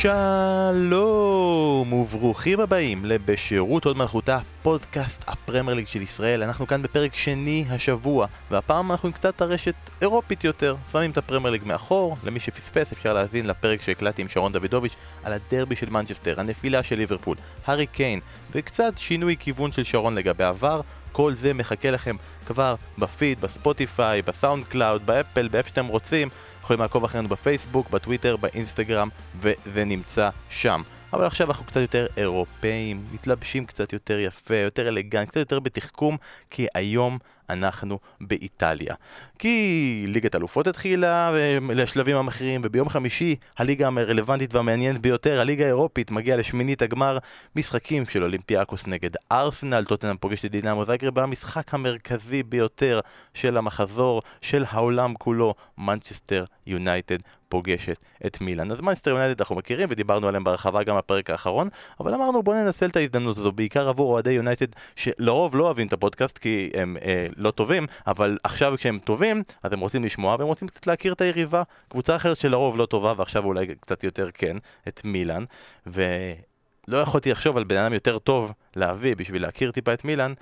שלום וברוכים הבאים לבשירות עוד מלכותה, פודקאסט הפרמייר ליג של ישראל. אנחנו כאן בפרק שני השבוע, והפעם אנחנו עם קצת הרשת אירופית יותר, שמים את הפרמייר ליג מאחור. למי שפספס אפשר להזין לפרק שהקלטתי עם שרון דודוביץ' על הדרבי של מנצ'סטר, הנפילה של ליברפול, הארי קיין וקצת שינוי כיוון של שרון לגבי העבר. כל זה מחכה לכם כבר בפיד, בספוטיפיי, בסאונד קלאוד, באפל, באיפה שאתם רוצים. יכולים לעקוב אחרינו בפייסבוק, בטוויטר, באינסטגרם, וזה נמצא שם. אבל עכשיו אנחנו קצת יותר אירופאים, מתלבשים קצת יותר יפה, יותר אלגנט, קצת יותר בתחכום, כי היום אנחנו באיטליה. כי ליגת אלופות התחילה לשלבים המכריעים, וביום חמישי הליגה הרלוונטית והמעניינת ביותר, הליגה האירופית, מגיעה לשמינית הגמר, משחקים של אולימפיאקוס נגד ארסנל, טוטנהאם פוגש את דינמו זאגרב, המשחק המרכזי ביותר של המחזור של העולם כולו, מנצ'סטר יונייטד פוגשת את מילאן. אז מנצ'סטר יונייטד אנחנו מכירים ודיברנו עליהם ברחבה גם בפרק האחרון, אבל אמרנו בואו ננצל את ההזדמנות הזו, בעיקר עבור אוהדי יונייטד שלרוב לא אוהבים את הפודקאסט כי הם לא טובים, אבל עכשיו כשהם טובים אז הם רוצים לשמוע והם רוצים קצת להכיר את היריבה, קבוצה אחרת שלרוב לא טובה ועכשיו אולי קצת יותר כן, את מילאן. ולא יכולתי לחשוב על בן אדם יותר טוב להביא בשביל להכיר טיפה את מילאן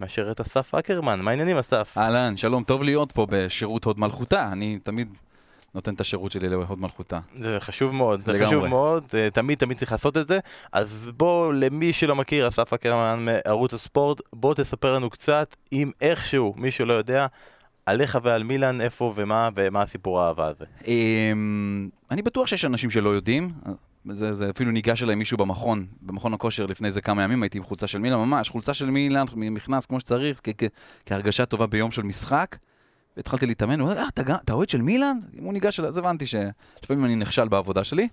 מאשר את אסף אקרמן. מה העניינים אסף? אהלן, שלום, טוב להיות פה בשירות הוד מלכותה. אני תמיד נותן את השירות שלי להוד מלכותה. זה חשוב מאוד, זה חשוב מאוד, תמיד צריך לעשות את זה. אז בוא, למי שלא מכיר, אסף אקרמן מערוץ הספורט, בוא תספר לנו קצת, אם איכשהו מישהו לא יודע, עליך ועל מילאן, איפה ומה הסיפור האהבה הזה. אני בטוח שיש אנשים שלא יודעים, זה אפילו ניגש אליי מישהו במכון הכושר לפני זה כמה ימים, הייתי עם חולצה של מילאן, ממש, חולצה של מילאן, מכנס כמו שצריך, כהרגשה טובה ביום של משחק, התחלתי להתאמן, הוא אומר, אתה אוהד של מילאן? הוא ניגש אליי, אז הבנתי שלפעמים אני נכשל בעבודה שלי,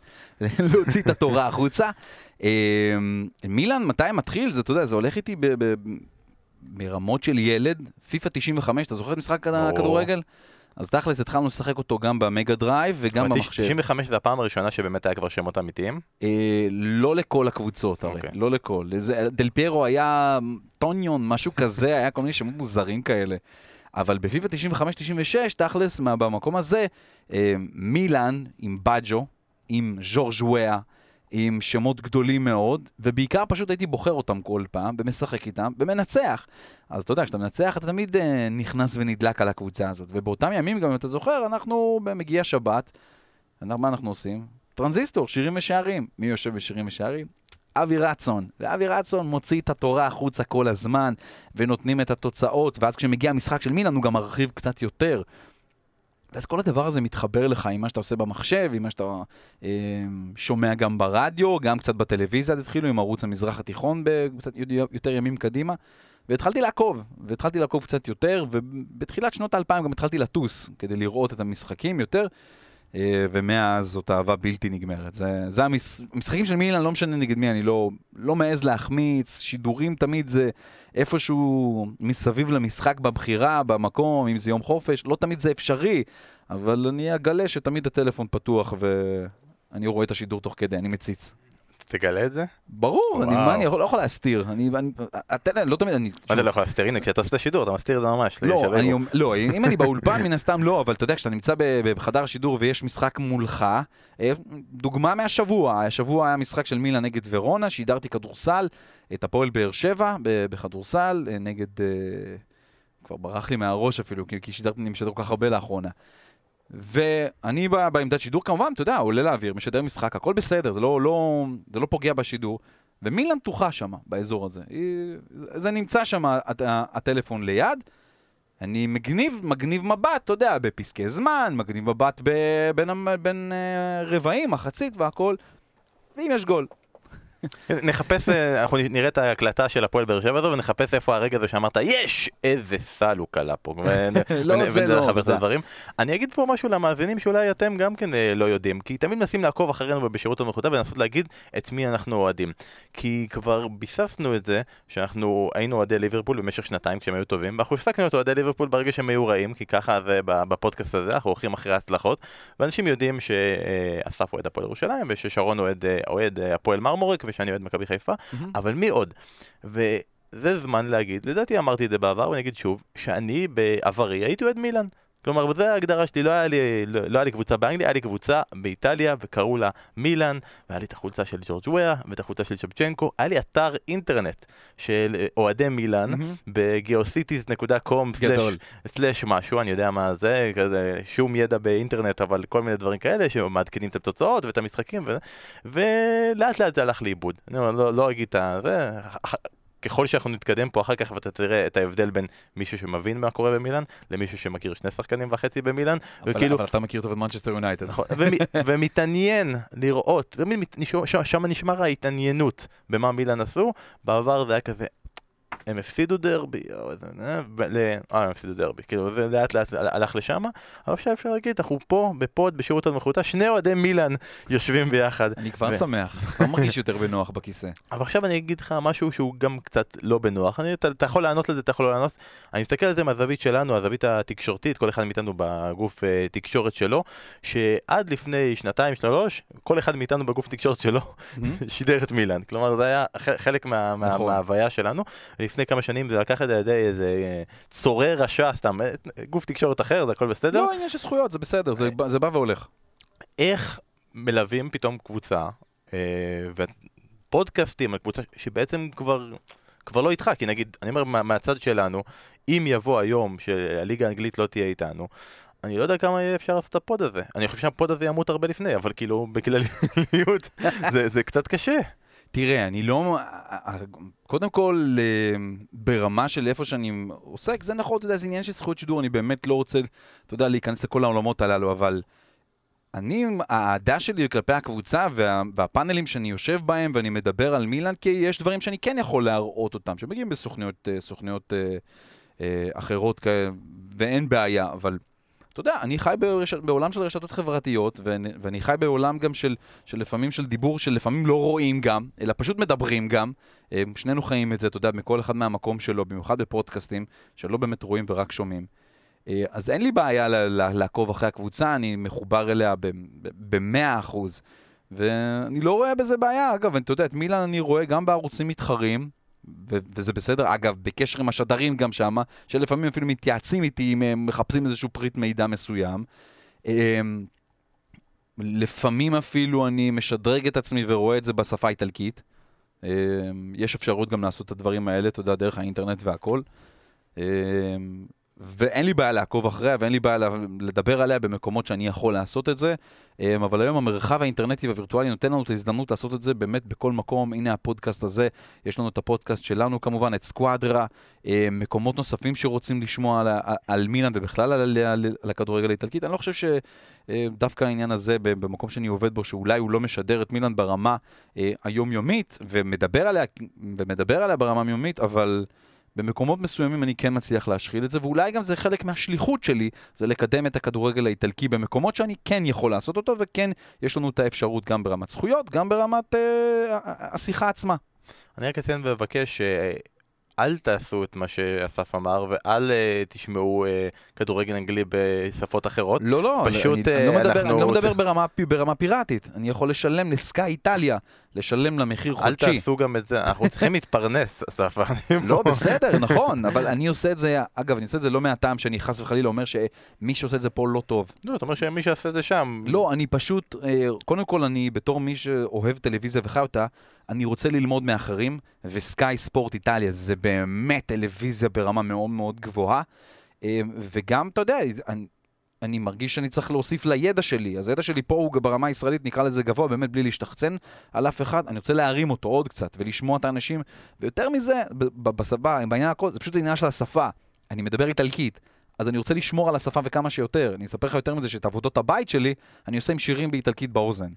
להוציא את התורה החוצה. מילאן, מתי מתחיל? זה, אתה יודע, זה הולך איתי ברמות של ילד, פיפה 95, אתה זוכר את משחק הכדורגל? אז תכלס התחלנו לשחק אותו גם במגה דרייב וגם במחשב. 95 זה הפעם הראשונה שבאמת היה כבר שמות אמיתיים? לא לכל הקבוצות הרי, לא לכל. דל פיירו היה טוניון, משהו כזה, היה כל מיני שמות מוזרים כאלה. אבל בפיפה 95-96, תכלס, במקום הזה, מילאן עם בג'ו, עם ז'ורג'וויה, עם שמות גדולים מאוד, ובעיקר פשוט הייתי בוחר אותם כל פעם, במשחק איתם, במנצח. אז אתה יודע, כשאתה מנצח, אתה תמיד נכנס ונדלק על הקבוצה הזאת. ובאותם ימים, גם אם אתה זוכר, אנחנו במגיע שבת, מה אנחנו עושים? טרנזיסטור, שירים ושערים. מי יושב בשירים ושערים? אבי רצון, ואבי רצון מוציא את התורה החוצה כל הזמן, ונותנים את התוצאות, ואז כשמגיע המשחק של מילאן, הוא גם מרחיב קצת יותר. ואז כל הדבר הזה מתחבר לך עם מה שאתה עושה במחשב, עם מה שאתה שומע גם ברדיו, גם קצת בטלוויזיה, התחילו עם ערוץ המזרח התיכון בקצת יותר ימים קדימה, והתחלתי לעקוב קצת יותר, ובתחילת שנות ה-2000 גם התחלתי לטוס, כדי לראות את המשחקים יותר, ומאז זאת אהבה בלתי נגמרת. זה המשחקים של מילאן, לא משנה נגד מי, אני לא מעז להחמיץ, שידורים תמיד זה איפשהו מסביב למשחק בבחירה, במקום, אם זה יום חופש, לא תמיד זה אפשרי, אבל אני אגלה שתמיד הטלפון פתוח ואני רואה את השידור תוך כדי, אני מציץ. תגלה את זה? ברור, אני לא יכול להסתיר. אתה לא יכול להסתיר, הנה, כשאתה עושה שידור, אתה מסתיר את זה ממש. לא, אם אני באולפן, מן הסתם לא, אבל אתה יודע, כשאתה נמצא בחדר שידור ויש משחק מולך, דוגמה מהשבוע, השבוע היה משחק של מילאן נגד ורונה, שידרתי כדורסל, את הפועל באר שבע בכדורסל, נגד, כבר ברח לי מהראש אפילו, כי שידרתי משדר כל כך הרבה לאחרונה. ואני בעמדת שידור, כמובן, אתה יודע, עולה לאוויר, משדר משחק, הכל בסדר, זה לא פוגע בשידור, ומילאן פתוחה שם, באזור הזה. זה נמצא שם, הטלפון ליד, אני מגניב מבט, אתה יודע, בפסקי זמן, מגניב מבט בין רבעים, מחצית והכל, ואם יש גול. נחפש, אנחנו נראה את ההקלטה של הפועל באר שבע הזו ונחפש איפה הרגע הזה שאמרת יש, איזה סל הוא קלה פה ונחבר את הדברים. אני אגיד פה משהו למאזינים שאולי אתם גם כן לא יודעים, כי תמיד מנסים לעקוב אחרינו בשירות המלכותה ולנסות להגיד את מי אנחנו אוהדים, כי כבר ביססנו את זה שאנחנו היינו אוהדי ליברפול במשך שנתיים כשהם היו טובים, ואנחנו הפסקנו את אוהדי ליברפול ברגע שהם היו רעים, כי ככה זה בפודקאסט הזה, אנחנו הולכים אחרי ההצלחות, ואנשים יודעים שאסף אוהד הפועל ירושלים וששרון אוהד הפועל מרמורק ושאני אוהד מכבי חיפה, אבל מי עוד? וזה זמן להגיד, לדעתי אמרתי את זה בעבר, ואני אגיד שוב, שאני בעברי הייתי אוהד מילאן. כלומר, וזו ההגדרה שלי, לא היה לי קבוצה באנגליה, היה לי קבוצה באיטליה, וקראו לה מילאן, והיה לי את החולצה של ג'ורג' וויה, ואת החולצה של שבצ'נקו, היה לי אתר אינטרנט של אוהדי מילאן, ב-geocities.com/משהו, אני יודע מה זה, כזה, שום ידע באינטרנט, אבל כל מיני דברים כאלה, שמעדכנים את התוצאות ואת המשחקים, ולאט לאט זה הלך לאיבוד. לא אגיד את זה, ככל שאנחנו נתקדם פה אחר כך, ואתה תראה את ההבדל בין מישהו שמבין מה קורה במילאן, למישהו שמכיר 2.5 שחקנים במילאן. אבל אתה מכיר טוב את מנצ'סטר יונייטד. נכון, ומתעניין לראות, שם נשמר ההתעניינות במה מילאן עשו, בעבר זה היה כזה, הם הפסידו דרבי, כאילו זה לאט לאט הלך לשם, אבל אפשר להגיד, אנחנו פה בפוד בשירות על מחותה, שני אוהדי מילאן יושבים ביחד. אני כבר שמח, לא מרגיש יותר בנוח בכיסא. אבל עכשיו אני אגיד לך משהו שהוא גם קצת לא בנוח, אתה יכול לענות לזה, אתה יכול לא לענות, אני מסתכל על זה מהזווית שלנו, הזווית התקשורתית, כל אחד מאיתנו בגוף תקשורת שלו, שעד לפני 2-3, כל אחד מאיתנו בגוף תקשורת שלו שידר את מילאן, כלומר זה היה חלק מההוויה שלנו. לפני כמה שנים זה לקח את הידי איזה צורר רשע, סתם, גוף תקשורת אחר, זה הכל בסדר? לא, יש זכויות, זה בסדר, זה בא והולך. איך מלווים פתאום קבוצה, ופודקאסטים על קבוצה שבעצם כבר לא איתך, כי נגיד, אני אומר מהצד שלנו, אם יבוא היום שהליגה האנגלית לא תהיה איתנו, אני לא יודע כמה אפשר לעשות את הפוד הזה. אני חושב שהפוד הזה ימות הרבה לפני, אבל כאילו, בכלליות, זה קצת קשה. תראה, אני לא... קודם כל, ברמה של איפה שאני עוסק, זה נכון, אתה יודע, זה עניין של זכויות שידור, אני באמת לא רוצה, אתה יודע, להיכנס לכל העולמות הללו, אבל אני, העדה שלי כלפי הקבוצה והפאנלים שאני יושב בהם, ואני מדבר על מילאן, כי יש דברים שאני כן יכול להראות אותם, שמגיעים בסוכניות אחרות כאלה, ואין בעיה, אבל... אתה יודע, אני חי בעולם של רשתות חברתיות, ואני חי בעולם גם של לפעמים של דיבור, של לפעמים לא רואים גם, אלא פשוט מדברים גם. שנינו חיים את זה, אתה יודע, מכל אחד מהמקום שלו, במיוחד בפודקאסטים, שלא באמת רואים ורק שומעים. אז אין לי בעיה לעקוב אחרי הקבוצה, אני מחובר אליה ב-100%. ואני לא רואה בזה בעיה, אגב, אתה יודע, את מילאן אני רואה גם בערוצים מתחרים, וזה בסדר, אגב, בקשר עם השדרים גם שם, שלפעמים אפילו מתייעצים איתי אם הם מחפשים איזשהו פריט מידע מסוים. לפעמים אפילו אני משדרג את עצמי ורואה את זה בשפה האיטלקית. יש אפשרות גם לעשות את הדברים האלה, אתה יודע, דרך האינטרנט והכל. ואין לי בעיה לעקוב אחריה, ואין לי בעיה לדבר עליה במקומות שאני יכול לעשות את זה, אבל היום המרחב האינטרנטי והווירטואלי נותן לנו את ההזדמנות לעשות את זה באמת בכל מקום. הנה הפודקאסט הזה, יש לנו את הפודקאסט שלנו כמובן, את סקואדרה, מקומות נוספים שרוצים לשמוע על מילאן ובכלל על הכדורגל האיטלקית. אני לא חושב שדווקא העניין הזה במקום שאני עובד בו, שאולי הוא לא משדר את מילאן ברמה היומיומית ומדבר עליה ברמה היומיומית, אבל במקומות מסוימים אני כן מצליח להשחיל את זה, ואולי גם זה חלק מהשליחות שלי, זה לקדם את הכדורגל האיטלקי במקומות שאני כן יכול לעשות אותו, וכן יש לנו את האפשרות גם ברמת זכויות, גם ברמת השיחה עצמה. אני רק אציין ומבקש אל תעשו את מה שאסף אמר, ואל תשמעו כדורגל אנגלי בשפות אחרות. לא, אני לא מדבר ברמה פיראטית. אני יכול לשלם לסקאי איטליה, לשלם למחיר חודשי. אל תעשו גם את זה, אנחנו צריכים להתפרנס, אסף. לא, בסדר, נכון, אבל אני עושה את זה, אגב, אני עושה את זה לא מהטעם שאני חס וחלילה אומר שמי שעושה את זה פה לא טוב. לא, אתה אומר שמי שעושה את זה שם. לא, אני פשוט, קודם כל אני בתור מי שאוהב טלוויזיה וחי אותה, אני רוצה ללמוד מאחרים, וסקאי ספורט איטליה זה באמת טלוויזיה ברמה מאוד מאוד גבוהה, וגם, אתה יודע, אני מרגיש שאני צריך להוסיף לידע שלי, אז הידע שלי פה הוא ברמה הישראלית, נקרא לזה גבוה, באמת בלי להשתחצן על אף אחד, אני רוצה להרים אותו עוד קצת, ולשמוע את האנשים, ויותר מזה, בשפה, בעניין הכל, זה פשוט העניין של השפה, אני מדבר איטלקית, אז אני רוצה לשמור על השפה וכמה שיותר. אני אספר לך יותר מזה שאת עבודות הבית שלי, אני עושה עם שירים באיטלקית באוזן.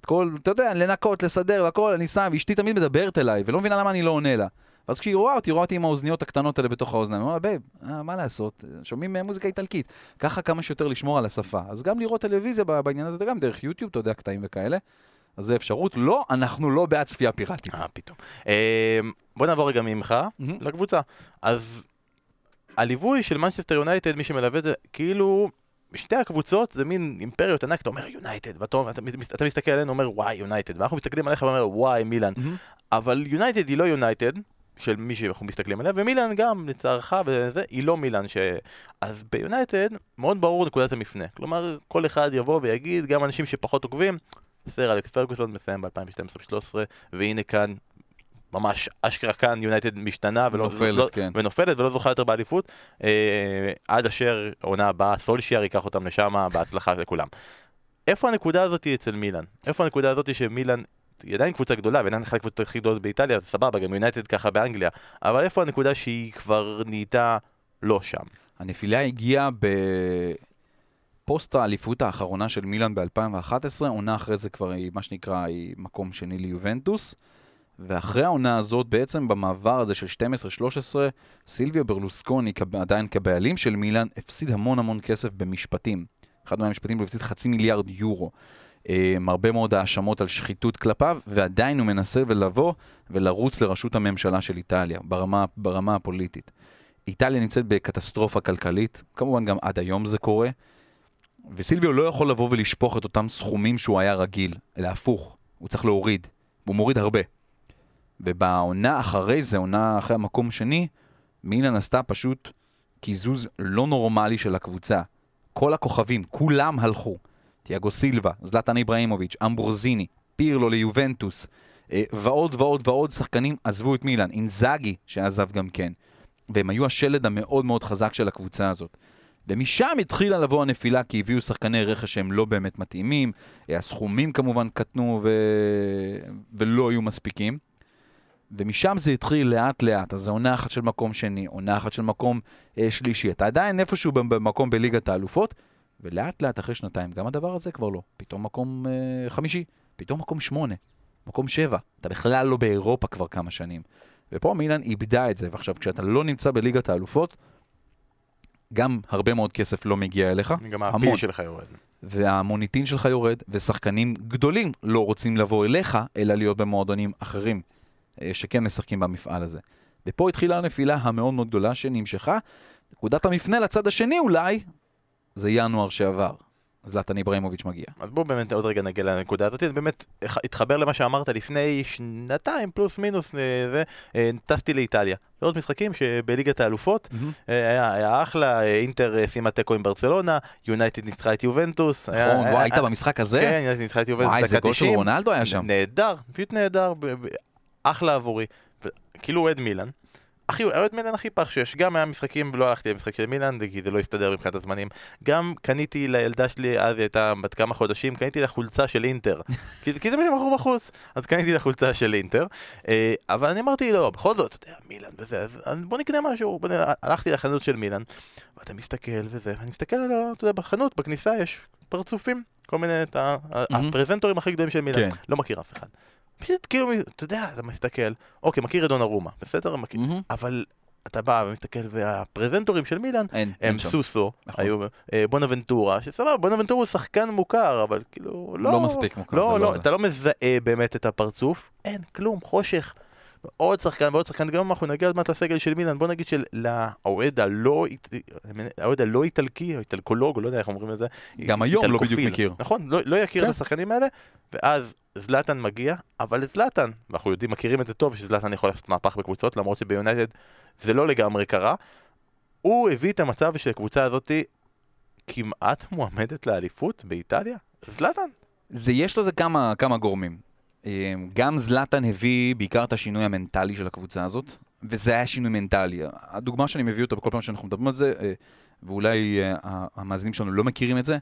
את כל, אתה יודע, לנקות, לסדר והכל, אני שם, ואשתי תמיד מדברת אליי, ולא מבינה למה אני לא עונה לה. ואז כשהיא רואה אותי עם האוזניות הקטנות האלה בתוך האוזניים, אני אומר לה, בייב, מה לעשות? שומעים מוזיקה איטלקית. ככה כמה שיותר לשמור על השפה. אז גם לראות טלוויזיה בעניין הזה, גם דרך יוטיוב, אתה יודע, קטעים וכאלה. אז זה אפשרות. לא, אנחנו לא בעד צפייה פיראטית. פתאום. בוא נעבור רגע ממך לקבוצה. אז הליווי של מנצ'סטר יונייטד, מי שמלווה את זה, כאילו שתי הקבוצות זה מין אימפריות ענק, אתה אומר יונייטד, אתה מסתכל עלינו ואומר וואי יונייטד, ואנחנו מסתכלים עליך ואומר וואי מילאן, אבל יונייטד היא לא יונייטד של מי שאנחנו מסתכלים עליה, ומילאן גם לצערך וזה, היא לא מילאן אז ביונייטד מאוד ברור נקודת המפנה, כלומר כל אחד יבוא ויגיד, גם אנשים שפחות עוקבים, סר אלכס פרגוסון מסיים ב-2012-13 והנה כאן ממש אשכרה כאן יונייטד משתנה ונופלת ולא זוכה יותר בעדיפות עד אשר עונה הבאה סולשייר ייקח אותם לשם בהצלחה לכולם. איפה הנקודה הזאת אצל מילאן? איפה הנקודה הזאת שמילאן היא עדיין קבוצה גדולה ועדיין אחת הקבוצות הכי גדולות באיטליה, סבבה, גם יונייטד ככה באנגליה, אבל איפה הנקודה שהיא כבר נהייתה לא שם? הנפילה הגיעה בפוסט האליפות האחרונה של מילאן ב-2011, עונה אחרי זה כבר היא מה שנקרא היא מקום שני ליובנטוס, ואחרי העונה הזאת, בעצם במעבר הזה של 12-13, סילביו ברלוסקוני, עדיין כבעלים של מילאן, הפסיד המון המון כסף במשפטים. אחד מהמשפטים הוא הפסיד 500 מיליון יורו. הרבה מאוד האשמות על שחיתות כלפיו, ועדיין הוא מנסה ולבוא ולרוץ לראשות הממשלה של איטליה, ברמה הפוליטית. איטליה נמצאת בקטסטרופה כלכלית, כמובן גם עד היום זה קורה, וסילביו לא יכול לבוא ולשפוך את אותם סכומים שהוא היה רגיל, אלא הפוך, הוא צריך להוריד, והוא מוריד הרבה. ובעונה אחרי זה, עונה אחרי המקום שני, מילאן עשתה פשוט כיזוז לא נורמלי של הקבוצה. כל הכוכבים, כולם הלכו. תיאגו סילבה, זלטן איברהימוביץ', אמברוזיני, פירלו ליובנטוס, ועוד ועוד ועוד שחקנים עזבו את מילאן. אינזאגי שעזב גם כן. והם היו השלד המאוד מאוד חזק של הקבוצה הזאת. ומשם התחילה לבוא הנפילה, כי הביאו שחקני רכש שהם לא באמת מתאימים, הסכומים כמובן קטנו ולא היו מספיקים. ומשם זה התחיל לאט לאט, אז זה עונה אחת של מקום שני, עונה אחת של מקום שלישי, אתה עדיין איפשהו במקום בליגת האלופות, ולאט לאט אחרי שנתיים, גם הדבר הזה כבר לא, פתאום מקום חמישי, פתאום מקום 8, מקום 7, אתה בכלל לא באירופה כבר כמה שנים, ופה מילאן איבדה את זה, ועכשיו כשאתה לא נמצא בליגת האלופות, גם הרבה מאוד כסף לא מגיע אליך, גם הפיל שלך יורד. והמוניטין שלך יורד, ושחקנים גדולים לא רוצים לבוא אליך, אלא להיות במועדונים אחרים. שכן משחקים במפעל הזה. ופה התחילה הנפילה המאוד מאוד גדולה שנמשכה. נקודת המפנה לצד השני אולי, זה ינואר שעבר. אז זלטן איברהימוביץ' מגיע. אז בואו באמת עוד רגע נגיע לנקודה הזאת. באמת התחבר למה שאמרת לפני שנתיים פלוס מינוס, וטסתי לאיטליה. לעוד משחקים שבליגת האלופות, היה אחלה, אינטר סיימה תיקו עם ברצלונה, יונייטד ניצחה את יובנטוס. היית במשחק הזה? כן, יונייטד ניצחה את יובנטוס. איזה גול של רונאלדו היה שם. נהדר, פשוט נהדר. אחלה עבורי, כאילו אוהד מילאן, אוהד מילאן הכי פח שיש, גם היה משחקים, לא הלכתי למשחק של מילאן, כי זה לא הסתדר מבחינת הזמנים, גם קניתי לילדה שלי, אז היא הייתה בת כמה חודשים, קניתי לחולצה של אינטר, כי זה מה שמחור בחוץ, אז קניתי לחולצה של אינטר, אבל אני אמרתי, לא, בכל זאת, אתה יודע, מילאן וזה, אז בוא נקנה משהו, הלכתי לחנות של מילאן, ואתה מסתכל וזה, ואני מסתכל על, אתה יודע, בחנות, בכניסה יש פרצופים, כל מיני, הפרזנטורים הכי גדולים של מילאן, לא מכיר אף אחד. פשוט כאילו, אתה יודע, אתה מסתכל, אוקיי, מכיר את דונרומה, בסדר? אבל אתה בא ומסתכל, והפרזנטורים של מילאן, הם סוסו, היו בונאבנטורה, שסבבה, בונאבנטורה הוא שחקן מוכר, אבל כאילו, לא מספיק מוכר. אתה לא מזהה באמת את הפרצוף, אין, כלום, חושך. עוד שחקן ועוד שחקן, גם אם אנחנו נגיע עוד מעט לסגל של מילאן, בוא נגיד של האוהד הלא איטלקי, או איטלקולוג, לא יודע איך אומרים את זה, גם היום לא בדיוק מכיר. נכון, לא יכיר את השחקנים האלה, ואז זלטן מגיע, אבל זלטן, ואנחנו יודעים, מכירים את זה טוב, שזלטן יכול לעשות מהפך בקבוצות, למרות שביונייטד זה לא לגמרי קרה, הוא הביא את המצב של הקבוצה הזאת כמעט מועמדת לאליפות באיטליה, זלטן. יש לזה כמה גורמים. גם זלטן הביא בעיקר את השינוי המנטלי של הקבוצה הזאת, וזה היה שינוי מנטלי. הדוגמה שאני מביא אותה בכל פעם שאנחנו מדברים על זה, ואולי המאזינים שלנו לא מכירים את זה,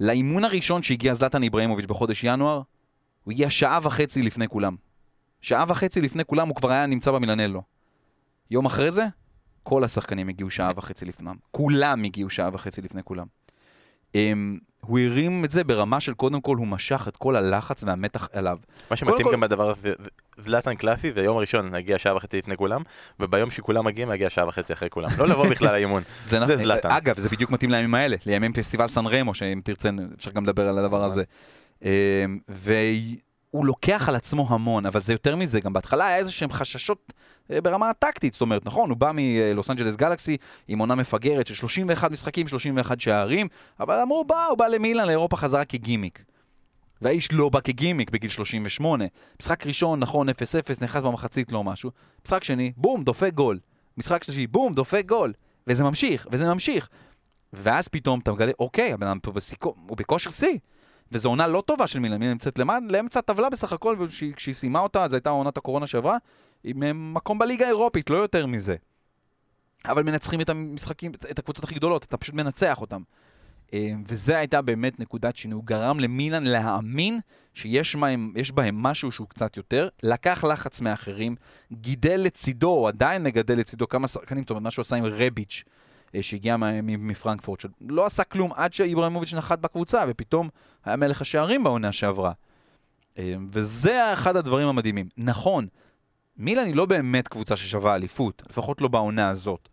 לאימון הראשון שהגיע זלטן איברהימוביץ' בחודש ינואר, הוא הגיע שעה וחצי לפני כולם הוא כבר היה נמצא במילנלו. יום אחרי זה, כל השחקנים הגיעו שעה וחצי לפנם. כולם הגיעו שעה וחצי לפני כולם. הוא הרים את זה ברמה של קודם כל הוא משך את כל הלחץ והמתח עליו. מה שמתאים גם בדבר הזה, זלטן קלאסי, זה יום ראשון הגיע שעה וחצי לפני כולם, וביום שכולם מגיעים הגיע שעה וחצי אחרי כולם. לא לבוא בכלל לאימון, זה זלטן. אגב, זה בדיוק מתאים לימים האלה, לימים פסטיבל סן רמו, שאם תרצה אפשר גם לדבר על הדבר הזה. הוא לוקח על עצמו המון, אבל זה יותר מזה, גם בהתחלה היה איזה שהם חששות ברמה הטקטית, זאת אומרת, נכון, הוא בא מלוס אנג'לס גלקסי עם עונה מפגרת של 31 משחקים, 31 שערים, אבל אמרו, הוא בא למילן, לאירופה חזרה כגימיק. והאיש לא בא כגימיק בגיל 38. משחק ראשון, נכון, 0-0, נכנס במחצית, לא משהו. משחק שני, בום, דופק גול. משחק שלישי, בום, דופק גול. וזה ממשיך, וזה ממשיך. ואז פתאום אתה מגלה, אוקיי, הוא בכושר שיא. וזו עונה לא טובה של מילן, מילן נמצאת לאמצע טבלה בסך הכל, וכשהיא סיימה אותה, זו הייתה עונת הקורונה שעברה, עם מקום בליגה האירופית, לא יותר מזה. אבל מנצחים את המשחקים, את הקבוצות הכי גדולות, אתה פשוט מנצח אותם. וזה הייתה באמת נקודת שינוי, גרם למילן להאמין שיש בהם משהו שהוא קצת יותר, לקח לחץ מאחרים, גידל לצידו, עדיין מגדל לצידו כמה שחקנים, זאת אומרת, מה שהוא עשה עם רביץ' שהגיע מפרנקפורט, שלא עשה כלום עד שאיברהימוביץ' נחת בקבוצה, ופתאום היה מלך השערים בעונה שעברה. וזה אחד הדברים המדהימים. נכון, מילן היא לא באמת קבוצה ששווה אליפות, לפחות לא בעונה הזאת.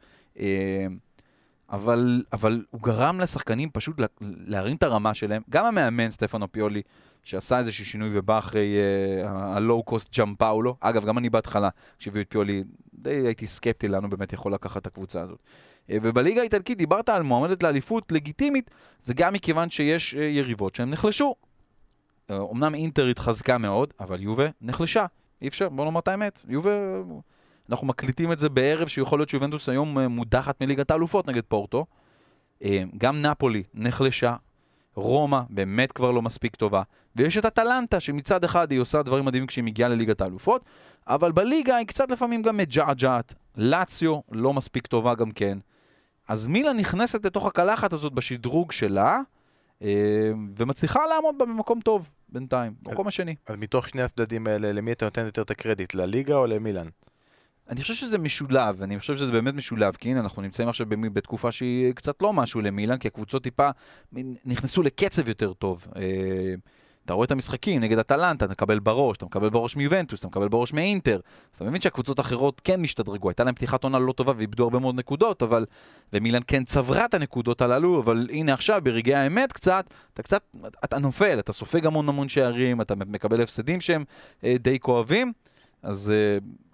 אבל הוא גרם לשחקנים פשוט להרים את הרמה שלהם. גם המאמן סטפאנו פיולי, שעשה איזשהו שינוי ובא אחרי הלואו-קוסט ג'אמפאולו. אגב, גם אני בהתחלה, כשהביאו את פיולי, די הייתי סקפטי לנו באמת יכול לקחת את הקבוצה הזאת. ובליגה האיטלקית דיברת על מועמדת לאליפות לגיטימית, זה גם מכיוון שיש יריבות שהם נחלשו. אמנם אינטר התחזקה מאוד, אבל יובה נחלשה. אי אפשר, בוא נאמר את האמת. יובה, אנחנו מקליטים את זה בערב שיכול להיות שיובנטוס היום מודחת מליגת האלופות נגד פורטו. גם נפולי נחלשה. רומא באמת כבר לא מספיק טובה. ויש את הטלנטה שמצד אחד היא עושה דברים מדהימים כשהיא מגיעה לליגת האלופות, אבל בליגה היא קצת לפעמים גם מג'עג'עת. לאציו לא מספיק טובה גם כן. אז מילה נכנסת לתוך הקלחת הזאת בשדרוג שלה, ומצליחה לעמוד בה במקום טוב בינתיים, במקום השני. אז מתוך שני הצדדים האלה, למי אתה נותן יותר את הקרדיט, לליגה או למילן? אני חושב שזה משולב, אני חושב שזה באמת משולב, כי הנה אנחנו נמצאים עכשיו בתקופה שהיא קצת לא משהו למילן, כי הקבוצות טיפה נכנסו לקצב יותר טוב. אתה רואה את המשחקים נגד הטלנטה, אתה מקבל בראש, אתה מקבל בראש מיובנטוס, אתה מקבל בראש מאינטר. אתה מבין שהקבוצות האחרות כן משתדרגו, הייתה להם פתיחת עונה לא טובה ואיבדו הרבה מאוד נקודות, אבל ומילן כן צברה את הנקודות הללו, אבל הנה עכשיו ברגעי האמת קצת, אתה נופל, אתה סופג המון שערים, אתה מקבל הפסדים שהם די כואבים. אז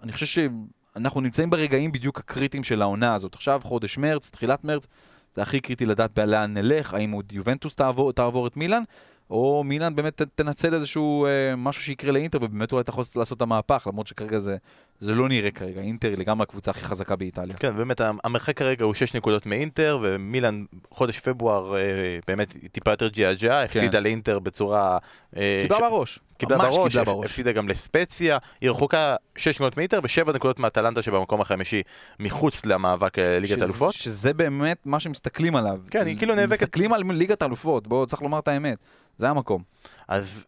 אני חושב שאנחנו נמצאים ברגעים בדיוק הקריטיים של העונה הזאת. עכשיו חודש מרץ, תחילת מרץ, זה הכי קריטי לדעת לאן נלך, האם עוד יובנטוס תעבור את מילן, או מילן באמת תנצל איזשהו משהו שיקרה לאינטר, ובאמת אולי תחוץ לעשות את המהפך, למרות שכרגע זה לא נראה כרגע. אינטר היא לגמרי הקבוצה הכי חזקה באיטליה. כן, באמת המרחק כרגע הוא 6 נקודות מאינטר, ומילן חודש פברואר באמת טיפה יותר ג'יאג'ה, הפסידה לאינטר בצורה... קיבלה בראש. קיבלה בראש, הפסידה גם לספציה, היא רחוקה 6 נקודות מאינטר ו7 נקודות מהטלנטה שבמקום החמישי מחוץ למאבק ליגת האלופות. שזה באמת מה שמסתכלים עליו. כן, היא כאילו נאבקת. מסתכלים על ליגת האלופות, בואו צריך לומר את האמת. זה המקום. אז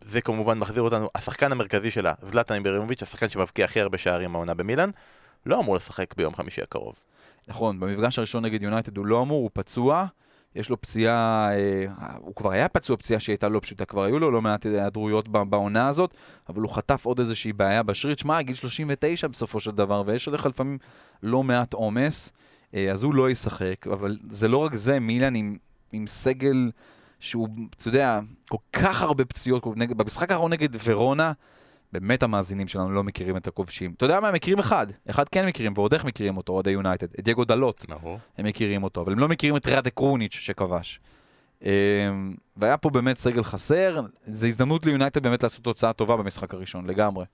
זה כמובן מחזיר אותנו, השחקן המרכזי שלה, זלאטן איברהימוביץ', השחקן שמבקיע הכי הרבה שערים העונה במילן, לא אמור לשחק ביום חמישי הקרוב. נכון, במפגש הראשון נגד יונייטד הוא לא אמור, הוא פצוע, יש לו פציעה, הוא כבר היה פצוע, פציעה שהייתה לא פשוטה, כבר היו לו לא מעט היעדרויות בעונה הזאת, אבל הוא חטף עוד איזושהי בעיה בשריר, שמע, גיל 39 בסופו של דבר, ויש עליך לפעמים לא מעט עומס, אז הוא לא ישחק, אבל זה לא רק זה, מילן עם סגל שהוא, אתה יודע, כל כך הרבה פציעות, במשחק האחרון נגד ורונה, באמת המאזינים שלנו לא מכירים את הכובשים. אתה יודע מה, הם מכירים אחד כן מכירים, ועוד איך מכירים אותו, עוד היונייטד, את דייגו דלות, הם מכירים אותו, אבל הם לא מכירים את ראדה קרוניץ' שכבש. והיה פה באמת סגל חסר, זו הזדמנות ליונייטד באמת לעשות תוצאה טובה במשחק הראשון, לגמרי.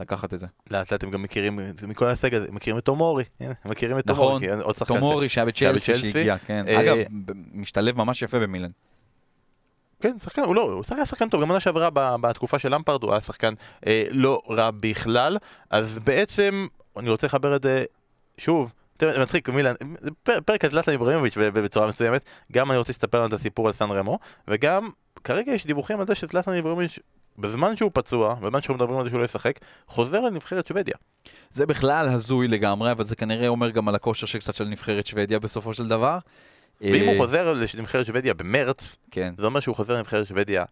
לקחת את זה. לאט לאט הם גם מכירים, מכל הסגל, הם מכירים את תומורי. הם מכירים את תומורי. נכון, תומורי שהיה בצ'לסי שהגיע, כן. אגב, משתלב ממש יפה במילן. כן, שחקן, הוא לא, הוא היה שחקן טוב, גם עונה שעברה בתקופה של למפרד, הוא היה שחקן לא רע בכלל, אז בעצם, אני רוצה לחבר את זה שוב, מצחיק, מילן, פרק הזלאטן איברהימוביץ' בצורה מסוימת, גם אני רוצה שתספר לנו את הסיפור על סן רמו, וגם כרגע יש דיווחים על זה שזלאטן איברהימוביץ' בזמן שהוא פצוע, בזמן שהוא מדברים על זה שהוא לא ישחק, חוזר לנבחרת שוודיה. זה בכלל הזוי לגמרי, אבל זה כנראה אומר גם על הכושר שקצת של נבחרת שוודיה בסופו של דבר. ואם הוא חוזר לנבחרת שוודיה במרץ, זה אומר שהוא חוזר לנבחרת שוודיה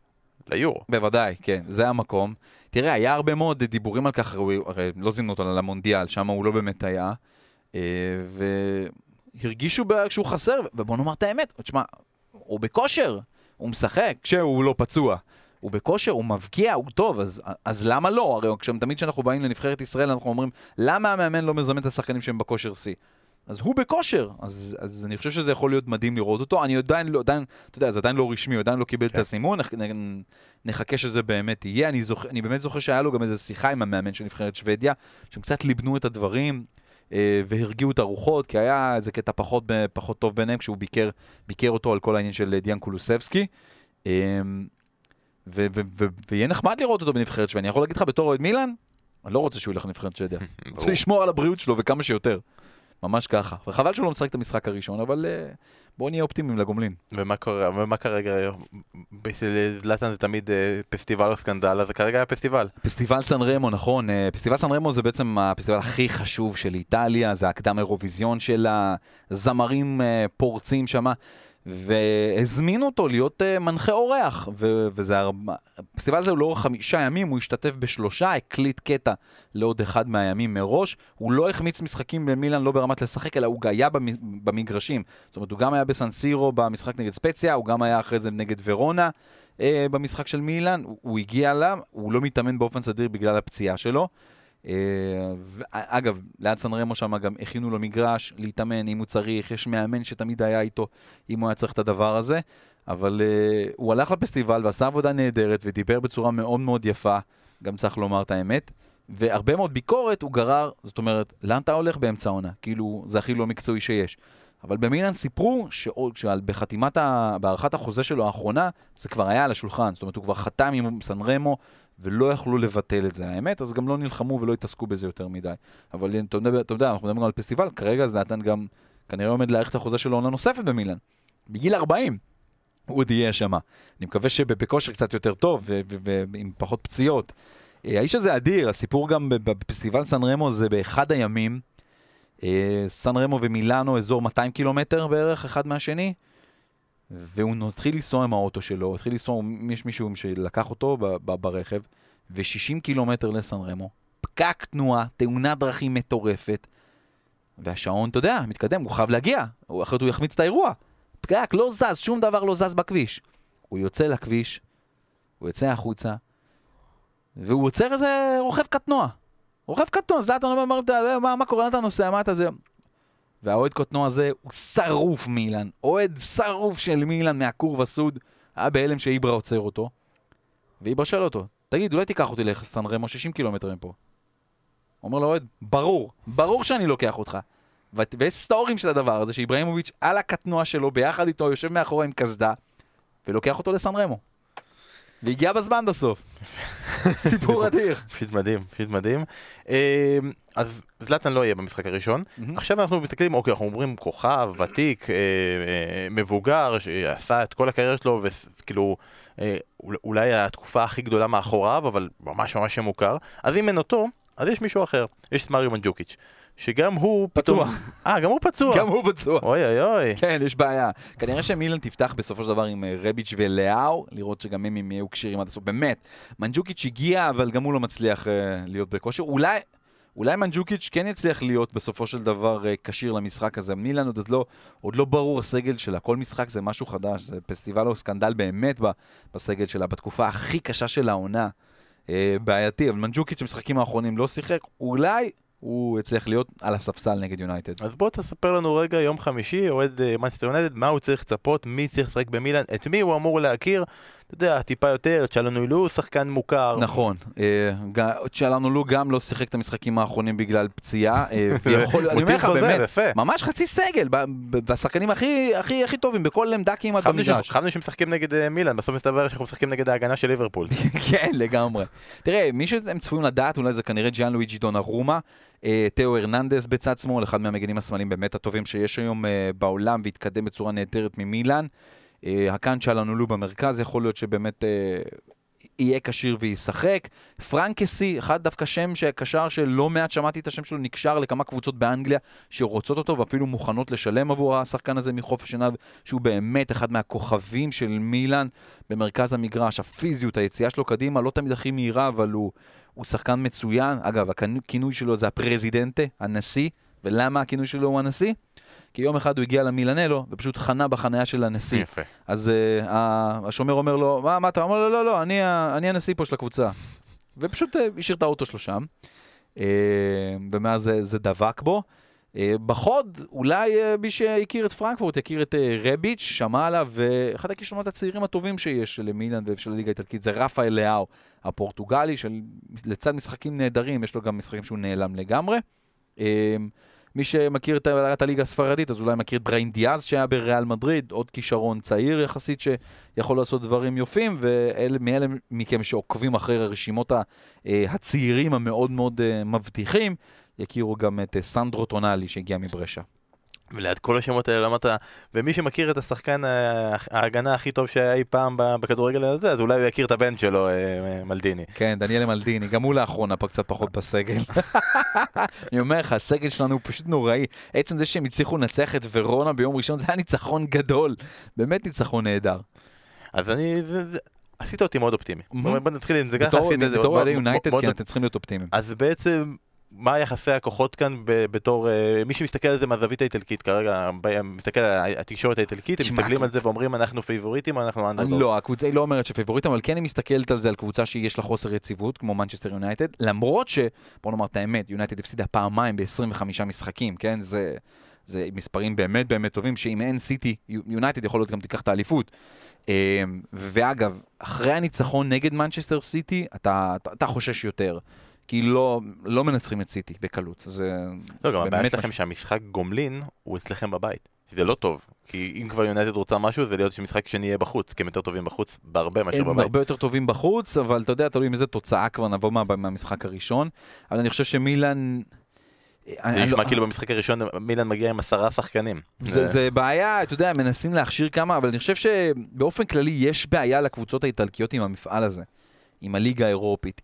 ליורו. בוודאי, כן, זה המקום. תראה, היה הרבה מאוד דיבורים על כך, הרי לא זימנו אותו למונדיאל, שם הוא לא באמת היה, והרגישו כשהוא חסר, ובוא נאמר את האמת, תשמע, הוא בכושר, הוא משחק, כשהוא לא פצוע. הוא בכושר, הוא מבקיע, הוא טוב, אז למה לא? הרי תמיד כשאנחנו באים לנבחרת ישראל, אנחנו אומרים, למה המאמן לא מזמן את השחקנים שהם בכושר C? אז הוא בכושר, אז אני חושב שזה יכול להיות מדהים לראות אותו, אני עדיין לא, אתה יודע, זה עדיין לא רשמי, עדיין לא קיבל את הסימון, נחכה שזה באמת יהיה, אני באמת זוכר שהיה לו גם איזו שיחה עם המאמן של נבחרת שוודיה, שהם קצת ליבנו את הדברים, והרגיעו את הרוחות, כי היה איזה קטע פחות טוב ביניהם, כשהוא ביקר אותו על כל העניין של דיאן קולוסבסקי, ויהיה נחמד לראות אותו בנבחרת שוודיה, אני יכול להגיד לך בתור אוהד מילאן, אני לא רוצה שהוא ילך לנבחרת שוודיה, רוצה לשמור על הבריאות שלו וכמה שיותר. ממש ככה. וחבל שהוא לא משחק את המשחק הראשון, אבל בואו נהיה אופטימיים לגומלין. ומה כרגע? בלטן זה תמיד פסטיבל או סקנדל, אז כרגע היה פסטיבל. פסטיבל סן רמו, נכון. פסטיבל סן רמו זה בעצם הפסטיבל הכי חשוב של איטליה, זה הקדם אירוויזיון של הזמרים פורצים שם, והזמינו אותו להיות מנחה אורח. הפסטיבל הזה הוא לא 5 ימים, הוא השתתף ב3, הקליט קטע לעוד אחד מהימים מראש. הוא לא החמיץ משחקים במילאן, לא ברמת לשחק, אלא הוא היה במגרשים. זאת אומרת, הוא גם היה בסנסירו במשחק נגד ספציה, הוא גם היה אחרי זה נגד ורונה במשחק של מילאן. הוא הגיע לה, הוא לא מתאמן באופן סדיר בגלל הפציעה שלו. אגב, ליד סן רמו שם גם הכינו לו מגרש להתאמן אם הוא צריך, יש מאמן שתמיד היה איתו אם הוא היה צריך את הדבר הזה, אבל הוא הלך לפסטיבל ועשה עבודה נהדרת ודיבר בצורה מאוד מאוד יפה, גם צריך לומר את האמת, והרבה מאוד ביקורת הוא גרר, זאת אומרת, לאן אתה הולך באמצע עונה? כאילו זה הכי לא מקצועי שיש, אבל במילאן סיפרו שבחתימת, בערכת החוזה שלו האחרונה, זה כבר היה על השולחן, זאת אומרת הוא כבר חתם עם סן רמו ולא יכלו לבטל את זה, האמת, אז גם לא נלחמו ולא התעסקו בזה יותר מדי. אבל אתה יודע, אנחנו מדברים על פסטיבל, כרגע אז נתן גם, כנראה עומד להאריך את החוזה שלו עונה נוספת במילאן. בגיל 40, הוא יהיה שם. אני מקווה שבכושר קצת יותר טוב, ועם פחות פציעות. האיש הזה אדיר, הסיפור גם בפסטיבל סן רמו זה באחד הימים, סן רמו ומילאנו, אזור 200 קילומטר בערך, אחד מהשני, והוא התחיל לנסוע עם האוטו שלו, התחיל לנסוע, יש מישהו שלקח אותו ברכב, ו-60 קילומטר לסן רמו, פקק תנועה, תאונה דרכים מטורפת, והשעון, אתה יודע, מתקדם, הוא חייב להגיע, אחרת הוא יחמיץ את האירוע, פקק, לא זז, שום דבר לא זז בכביש. הוא יוצא לכביש, הוא יוצא החוצה, והוא עוצר איזה רוכב קטנוע, אז נתן אמר, מה קורה, נתן נוסע, מה אתה זה? והאוהד קוטנוע הזה הוא שרוף מילאן, אוהד שרוף של מילאן מהקורב הסוד, היה בהלם שאיברה עוצר אותו, ואיברה שאל אותו, תגיד, אולי תיקח אותי לסן רמו 60 קילומטרים פה. אומר לו אוהד, ברור שאני לוקח אותך. ויש סטורים של הדבר הזה, שאיברהימוביץ' על הקטנוע שלו, ביחד איתו, יושב מאחורה עם כסדה, ולוקח אותו לסן רמו. והגיע בזמן בסוף. סיפור אדיר. פשוט מדהים. אז זלטן לא יהיה במשחק הראשון. עכשיו אנחנו מסתכלים, אוקיי, אנחנו אומרים כוכב, ותיק, מבוגר, שעשה את כל הקריירה שלו, וכאילו, אולי התקופה הכי גדולה מאחוריו, אבל ממש ממש מוכר. אז אם אין אותו, אז יש מישהו אחר. יש את מריו מנג'וקיץ'. שגם הוא פצוע. גם הוא פצוע. אוי. כן, יש בעיה. כנראה שמילן תפתח בסופו של דבר עם רביץ' ולאו, לראות שגם הם יהיו קשירים עד הסוף. באמת, מנג'וקיץ' הגיע, אבל גם הוא לא מצליח להיות בכושר. אולי מנג'וקיץ' כן יצליח להיות בסופו של דבר קשיר למשחק הזה. מילן עוד לא ברור הסגל שלה. כל משחק זה משהו חדש. זה פסטיבל או סקנדל באמת בסגל שלה. בתקופה הכי קשה של העונה. בעייתי. אבל מנג'וקיץ' המשחקים האחרונים לא שיחק. אולי הוא צריך להיות על הספסל נגד יונייטד. אז בוא תספר לנו רגע, יום חמישי, אוהד מנצ'סטר יונייטד, מה הוא צריך לצפות, מי צריך לשחק במילאן, את מי הוא אמור להכיר, אתה יודע, טיפה יותר, צ'אלנולו, שחקן מוכר. נכון, צ'אלנולו גם לא שיחק את המשחקים האחרונים בגלל פציעה, אני אומר לך באמת, ממש חצי סגל, והשחקנים הכי טובים, בכל עמדה כמעט במגרש. חשבנו שמשחקים נגד מילאן, בסוף מסתבר שאנחנו משחקים נגד ההגנה של ליברפול. כן, לגמרי. תראה, מי שהם צפויים לדעת, אולי זה כנראה ג'יאן לואיג'י דונרומה, תאו הרננדס בצד שמאל, אחד מהמגנים השמאליים באמת הטובים שיש היום בעולם, והתקדם בצורה נהדרת ממילאן. הקאן שלנו במרכז, יכול להיות שבאמת יהיה קשיר וישחק. פרנקסי, אחד דווקא שם שקשר שלא מעט שמעתי את השם שלו, נקשר לכמה קבוצות באנגליה שרוצות אותו ואפילו מוכנות לשלם עבור השחקן הזה מחוף השנב, שהוא באמת אחד מהכוכבים של מילאן במרכז המגרש. הפיזיות, היציאה שלו קדימה, לא תמיד הכי מהירה, אבל הוא שחקן מצוין. אגב, הכינוי שלו זה הפרזידנטה, הנשיא, ולמה הכינוי שלו הוא הנשיא? כי יום אחד הוא הגיע למילנלו, ופשוט חנה בחניה של הנשיא. יפה. אז השומר אומר לו, מה אתה? אומר לו, לא, לא, אני הנשיא פה של הקבוצה. ופשוט השאיר את האוטו שלו שם, ומאז זה דבק בו. בחוד, אולי מי שהכיר את פרנקפורט, הכיר את רביץ', שמע עליו, ואחד הכישרונות הצעירים הטובים שיש למילאן ושל הליגה האיטלקית, זה רפאל לאאו, הפורטוגלי, לצד משחקים נהדרים, יש לו גם משחקים שהוא נעלם לגמרי. מי שמכיר את הליגה הספרדית, אז אולי מכיר את בריין דיאז שהיה בריאל מדריד, עוד כישרון צעיר יחסית שיכול לעשות דברים יופים, ואלה מכם שעוקבים אחרי הרשימות הצעירים המאוד מאוד מבטיחים, יכירו גם את סנדרו טונאלי שהגיע מברשה. וליד כל השמות האלה למדת, ומי שמכיר את השחקן ההגנה הכי טוב שהיה אי פעם בכדורגל הזה, אז אולי הוא יכיר את הבן שלו, מלדיני. כן, דניאל מלדיני, גם הוא לאחרונה קצת פחות בסגל. אני אומר לך, הסגל שלנו הוא פשוט נוראי. עצם זה שהם הצליחו לנצח את ורונה ביום ראשון, זה היה ניצחון גדול. באמת ניצחון נהדר. אז אני... עשית אותי מאוד אופטימי. בוא נתחיל עם זה ככה. בתור בעלי יונייטד, כן, אתם צריכים להיות אופטימיים. אז בעצם... מה יחסי הכוחות כאן בתור, מי שמסתכל על זה מהזווית האיטלקית כרגע, מסתכל על התקשורת האיטלקית, הם מסתכלים על זה ואומרים אנחנו פייבוריטים או אנחנו אנדרדוג? לא, הקבוצה היא לא אומרת שפייבוריטים, אבל כן היא מסתכלת על זה, על קבוצה שיש לה חוסר יציבות, כמו מנצ'סטר יונייטד, למרות ש, בוא נאמר את האמת, יונייטד הפסידה פעמיים ב-25 משחקים, כן? זה מספרים באמת באמת טובים, שאם אין סיטי, יונייטד יכול להיות גם תיקח את האליפות. ואגב, אחרי הניצחון נגד מנצ'סטר סיטי, אתה חושש יותר. כי לא מנצחים את סיטי בקלות. לא, גם הבעיה שלכם שהמשחק גומלין הוא אצלכם בבית. זה לא טוב, כי אם כבר יונייטד רוצה משהו, זה להיות שמשחק שנהיה בחוץ, כי הם יותר טובים בחוץ, בהרבה מאשר בבית. הם הרבה יותר טובים בחוץ, אבל אתה יודע, תלוי אם איזה תוצאה כבר נבוא מהמשחק הראשון. אבל אני חושב שמילן... זה נשמע כאילו במשחק הראשון מילן מגיע עם 10 שחקנים. זה בעיה, אתה יודע, מנסים להכשיר כמה, אבל אני חושב שבאופן כללי יש בעיה לקבוצות האיטלקיות עם המפעל הזה. עם הליגה האירופית,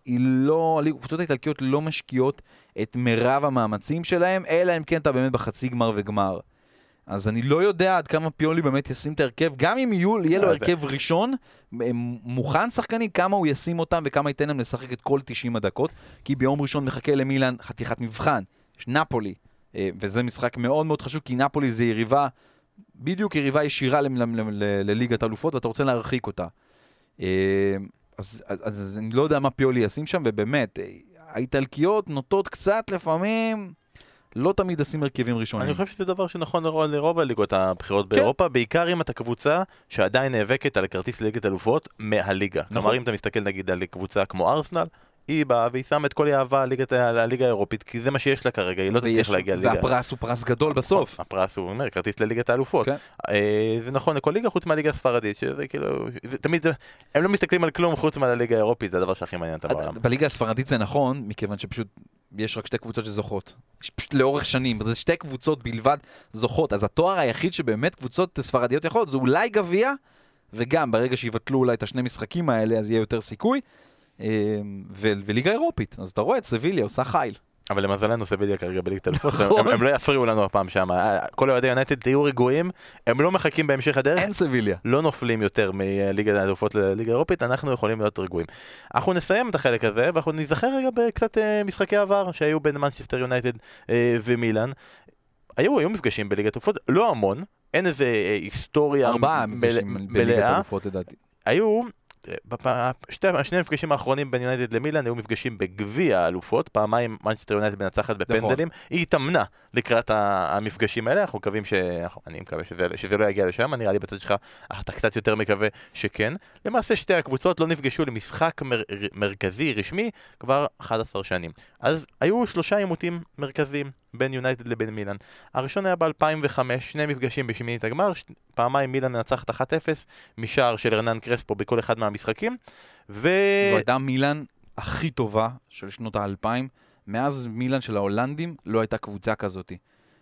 קבוצות האיטלקיות לא משקיעות את מירב המאמצים שלהם, אלא אם כן אתה באמת בחצי גמר וגמר. אז אני לא יודע עד כמה פיולי באמת ישים את הרכב, גם אם יהיה לו הרכב ראשון, מוכן שחקני, כמה הוא ישים אותם וכמה ייתן להם לשחק את כל 90 הדקות, כי ביום ראשון מחכה למילן חתיכת מבחן, יש נפולי, וזה משחק מאוד מאוד חשוב, כי נפולי זה יריבה, בדיוק יריבה ישירה לליגת האלופות, ואתה רוצה להרחיק אותה. אז אני לא יודע מה פיולי ישים שם, ובאמת, האיטלקיות נוטות קצת לפעמים, לא תמיד ישים הרכבים ראשונים. אני חושב שזה דבר שנכון לרוב הליגות הבחירות באירופה, בעיקר אם אתה קבוצה שעדיין נאבקת על כרטיס ליגת אלופות מהליגה. כלומר, אם אתה מסתכל נגיד על קבוצה כמו ארסנל, היא באה והיא שמה את כל אהבה לליגה האירופית, כי זה מה שיש לה כרגע, היא לא תצליח להגיע לליגה. והפרס הוא פרס גדול בסוף. הפרס הוא, אומר, כרטיס לליגת האלופות. זה נכון לכל ליגה, חוץ מהליגה הספרדית, שזה כאילו, תמיד זה, הם לא מסתכלים על כלום חוץ מהליגה האירופית, זה הדבר שהכי מעניין אותם בעולם. בליגה הספרדית זה נכון, מכיוון שפשוט יש רק שתי קבוצות שזוכות. פשוט לאורך שנים, זה שתי קבוצות בלבד זוכות, אז התואר היחיד שבאמת קבוצות ספרדיות יכולות, זה אולי גביע, וגם ברגע שיבטלו אולי את השני משחקים האלה, אז יהיה יותר סיכוי. וליגה אירופית, אז אתה רואה את סביליה עושה חיל. אבל למזלנו סביליה כרגע בליגת אלופות, הם לא יפריעו לנו הפעם שם, כל אוהדי יונייטד תהיו רגועים, הם לא מחכים בהמשך הדרך, אין סביליה, לא נופלים יותר מליגת אלופות לליגה אירופית, אנחנו יכולים להיות רגועים. אנחנו נסיים את החלק הזה, ואנחנו נזכר רגע בקצת משחקי עבר שהיו בין מנצ'סטר יונייטד ומילאן. היו מפגשים בליגת אלופות, לא המון, אין איזה היסטוריה מלאה, היו שני המפגשים האחרונים בין יונייטד למילאן היו מפגשים בגביע האלופות, פעמיים מנצ'סטר יונייטד מנצחת בפנדלים, היא התאמנה לקראת המפגשים האלה, אנחנו מקווים אני מקווה שזה לא יגיע לשם, נראה לי בצד שלך, אתה קצת יותר מקווה שכן. למעשה שתי הקבוצות לא נפגשו למשחק מרכזי רשמי כבר 11 שנים. אז היו 3 עימותים מרכזיים בין יונייטד לבין מילאן. הראשון היה ב-2005, שני מפגשים בשמינית הגמר, פעמיים מילאן נצחת 1-0, משער של הרנן קרספו בכל אחד מהמשחקים. זו הייתה מילאן הכי טובה של שנות ה-2000, מאז מילאן של ההולנדים לא הייתה קבוצה כזאת,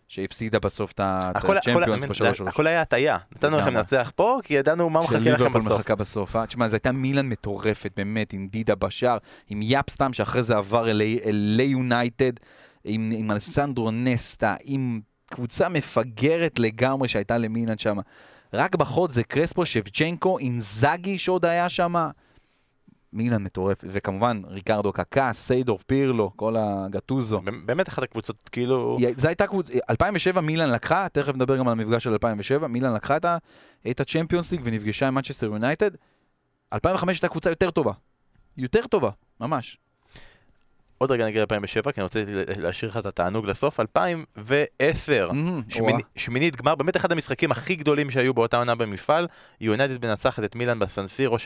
שהפסידה בסוף את הצ'מפיונס ב-3-3. הכל היה הטעיה, נתנו לכם לנצח פה, כי ידענו מה מחכה לכם בסוף. תשמע, זו הייתה מילאן מטורפת, באמת, עם דידה בשער, עם יאפסטאם שאחרי זה עבר אלי יונייטד, עם אלסנדרו נסטה, עם קבוצה מפגרת לגמרי שהייתה למילאן שם. רק בחוד זה קרספו, שבצ'נקו, אינזאגי שעוד היה שם. מילן מטורף, וכמובן ריקרדו קקה, סיידור, פירלו, כל הגטוזו. באמת אחת הקבוצות, כאילו... זה הייתה קבוצה, 2007 מילן לקחה, תכף נדבר גם על המפגש של 2007, מילן לקחה את הצ'מפיונס ליג ונפגשה עם מנצ'סטר יונייטד, 2005 הייתה קבוצה יותר טובה, יותר טובה, ממש. עוד רגע נגיד 2007, כי אני רוצה להשאיר לך את התענוג לסוף, 2010, שמינית גמר, באמת אחד המשחקים הכי גדולים שהיו באותה עונה במפעל, יונייטד בנצחת את מילאן בסנסירו 3-2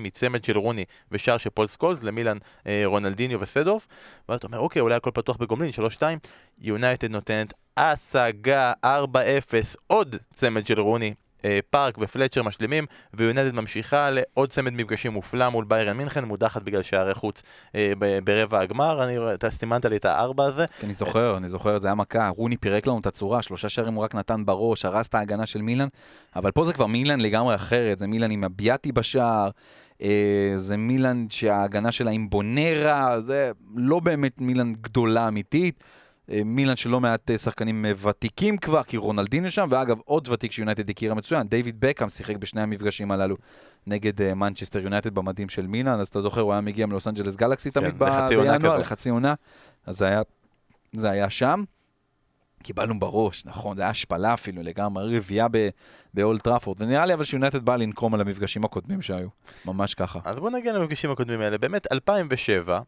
מצמד של רוני ושער של פול סקולס, למילאן רונלדיניו וסדוף, ואתה אומר, אוקיי, אולי הכל פתוח בגומלין, 3-2, יונייטד נותנת השגה 4-0, עוד צמד של רוני, פארק ופלצ'ר משלימים, ויונייטד ממשיכה לעוד צמד מפגשים מופלא מול ביירן מינכן, מודחת בגלל שערי חוץ ברבע הגמר. אתה סימנת לי את הארבע הזה. אני זוכר, זה היה מכה. רוני פירק לנו את הצורה, 3 שערים הוא רק נתן בראש, הרס את ההגנה של מילן, אבל פה זה כבר מילן לגמרי אחרת, זה מילן עם הביאטי בשער, זה מילן שההגנה שלה עם בונרה, זה לא באמת מילן גדולה אמיתית, מילן שלא מעט שחקנים ותיקים כבר, כי רונלדינו שם, ואגב עוד ותיק שיונייטד הכירה מצוין, דיוויד בקאם שיחק בשני המפגשים הללו נגד מנצ'סטר יונייטד במדים של מילן, אז אתה זוכר, הוא היה מגיע מלוס אנג'לס גלקסי תמיד בינואר, לחצי עונה, אז זה היה שם, קיבלנו בראש, נכון, זה היה השפלה אפילו, לגמרי רביעה באולד טראפורד, ונראה לי אבל שיונייטד בא לנקום על המפגשים הקודמים שהיו, ממש ככה. אז בוא נגיע למפגשים הקודמים האלה, באמת 2007,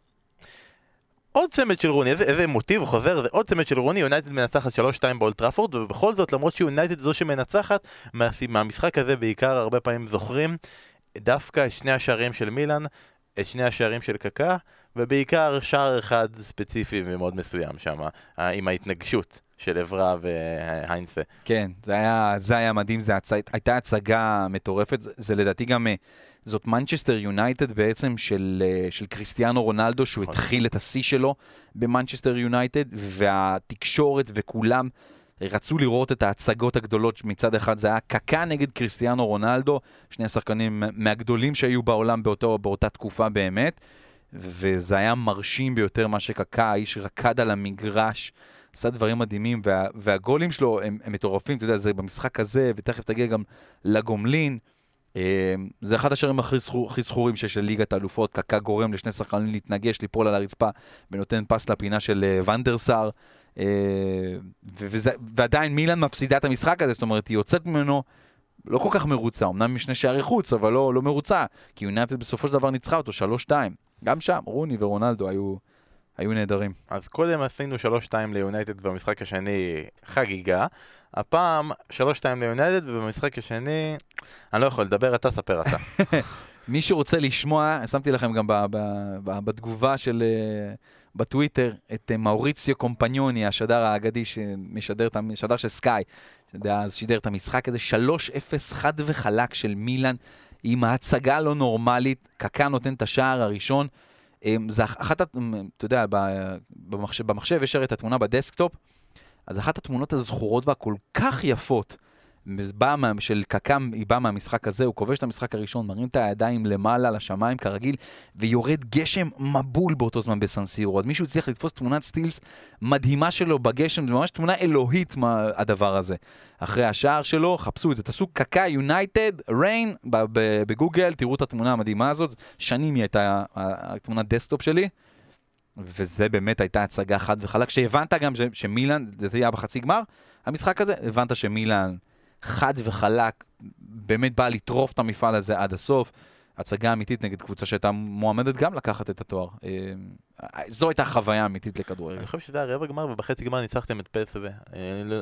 עוד צמד של רוני, איזה מוטיב חוזר, זה עוד צמד של רוני, יונייטד מנצחת 3-2 באולד טראפורד, ובכל זאת, למרות שיונייטד זו שמנצחת, מהמשחק הזה בעיקר הרבה פעמים זוכרים, דווקא את שני השערים של מילן, את שני השערים של קקה, ובעיקר שער אחד ספציפי ומאוד מסוים שם, עם ההתנגשות של עברה והיינפה. כן, זה היה מדהים, הייתה הצגה מטורפת, זה לדעתי גם... זאת מנצ'סטר יונייטד בעצם של קריסטיאנו רונלדו, שהוא התחיל את השיא שלו במנצ'סטר יונייטד, והתקשורת וכולם רצו לראות את ההצגות הגדולות. מצד אחד זה היה קקה נגד קריסטיאנו רונלדו, שני השחקנים מהגדולים שהיו בעולם באותה תקופה באמת, וזה היה מרשים ביותר מה שקקה, האיש רקד על המגרש, עשה דברים מדהימים, והגולים שלו הם מטורפים, אתה יודע, זה במשחק הזה, ותכף תגיע גם לגומלין, זה אחד השערים הכי זכורים שיש לליגת האלופות, קקה גורם לשני שחקנים להתנגש, ליפול על הרצפה ונותן פס לפינה של ונדרסאר, ועדיין מילן מפסידה את המשחק הזה, זאת אומרת היא יוצאת ממנו לא כל כך מרוצה, אמנם משני שערי חוץ אבל לא מרוצה, כי יונייטד בסופו של דבר ניצחה אותו 3-2, גם שם רוני ורונלדו היו נהדרים. אז קודם עשינו 3-2 ליונייטד במשחק השני חגיגה, הפעם 3-2 ליונייטד ובמשחק השני אני לא יכול לדבר, אתה ספר אתה. מי שרוצה לשמוע, שמתי לכם גם בתגובה של בטוויטר את מאוריציו קומפניוני, השדר האגדי שמשדר של סקאי, אז שידר את המשחק הזה, 3-0 חד וחלק של מילן, עם ההצגה לא נורמלית, קקה נותן את השער הראשון, זה אחת, אתה יודע, במחשב יש את התמונה בדסקטופ, אז אחת התמונות הזכורות והכל כך יפות, של קקם, היא באה מהמשחק הזה, הוא כובש את המשחק הראשון, מרים את הידיים למעלה לשמיים כרגיל, ויורד גשם מבול באותו זמן בסנסירו, אז מישהו הצליח לתפוס תמונת סטילס מדהימה שלו בגשם, זה ממש תמונה אלוהית הדבר הזה. אחרי השער שלו, חפשו את זה, תעשו קקה יונייטד ריין בגוגל, תראו את התמונה המדהימה הזאת, שנים היא הייתה התמונת דסקטופ שלי, וזה באמת הייתה הצגה חד וחלק, שהבנת גם שמילן, זה היה בחצי גמר, המשחק הזה, הבנת שמילן חד וחלק, באמת בא לטרוף את המפעל הזה עד הסוף, הצגה אמיתית נגד קבוצה שהייתה מועמדת גם לקחת את התואר. זו הייתה חוויה אמיתית לכדורגל. אני חושב שזה היה רבע גמר, ובחצי גמר ניצחתם את פסו,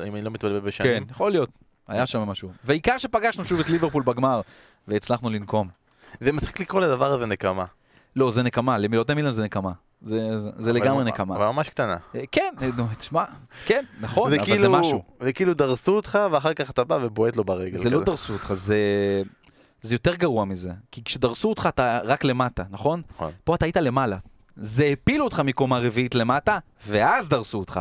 אם אני לא מתבלבל בשנים. כן, יכול להיות, היה שם משהו. ועיקר שפגשנו שוב את ליברפול בגמר, והצלחנו לנקום. זה מצחיק לקרוא לדבר הזה נקמה. לא, זה נקמה, למילותי מילן זה נקמה. זה לגמרי נקמה. אבל ממש קטנה. כן, תשמע, כן, נכון, אבל זה משהו. זה כאילו דרסו אותך, ואחר כך אתה בא ובועט לו ברגל. זה לא דרסו אותך, זה יותר גרוע מזה. כי כשדרסו אותך אתה רק למטה, נכון? פה אתה היית למעלה. זה הפילו אותך מקומה רביעית למטה, ואז דרסו אותך.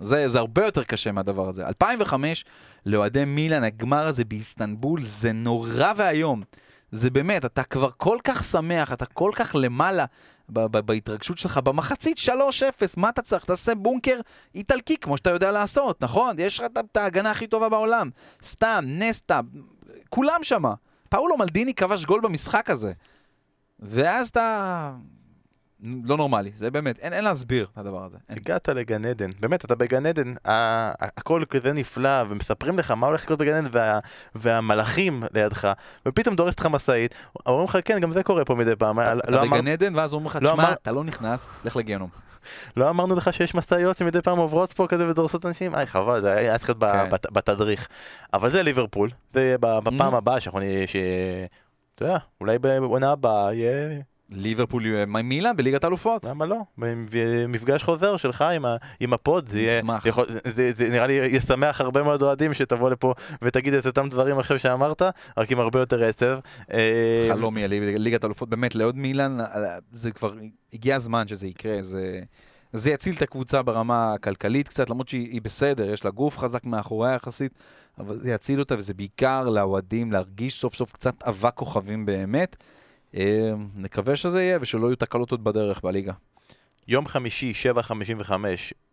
זה הרבה יותר קשה מהדבר הזה. 2005, לאוהדי מילן, הגמר הזה באיסטנבול, זה נורא והיום. זה באמת, אתה כבר כל כך שמח, אתה כל כך למעלה בהתרגשות שלך, במחצית 3-0, מה אתה צריך? תעשה בונקר איטלקי, כמו שאתה יודע לעשות, נכון? יש לך את ההגנה הכי טובה בעולם, סתם, נסטה, כולם שמה. פאולו מלדיני כבש גול במשחק הזה. ואז אתה... לא נורמלי, זה באמת, אין להסביר את הדבר הזה. הגעת לגן עדן, באמת, אתה בגן עדן, הכל כזה נפלא, ומספרים לך מה הולך לקרות בגן עדן, והמלאכים לידך, ופתאום דורסת לך משאית, אומרים לך, כן, גם זה קורה פה מדי פעם. אתה בגן עדן, ואז אומרים לך, תשמע, אתה לא נכנס, לך לגיהנום. לא אמרנו לך שיש משאיות שמדי פעם עוברות פה כזה ודורסות אנשים? איי, חבל, זה היה צריך להיות בתדריך. אבל זה ליברפול, זה בפעם הבאה שאנחנו נהיה, אתה יודע, אולי בעונה הבאה יהיה... ליברפול מילה בליגת אלופות. למה לא? מפגש חוזר שלך עם הפוד, זה נראה לי ישמח הרבה מאוד אוהדים שתבוא לפה ותגיד את אותם דברים עכשיו שאמרת, רק עם הרבה יותר עצב. חלום יהיה ליגת אלופות, באמת, לעוד מילן, זה כבר הגיע הזמן שזה יקרה, זה יציל את הקבוצה ברמה הכלכלית קצת, למרות שהיא בסדר, יש לה גוף חזק מאחוריה יחסית, אבל זה יציל אותה, וזה בעיקר לאוהדים להרגיש סוף סוף קצת אבק כוכבים באמת, נקווה שזה יהיה ושלא יהיו תקלות עוד בדרך בליגה. יום חמישי 7:55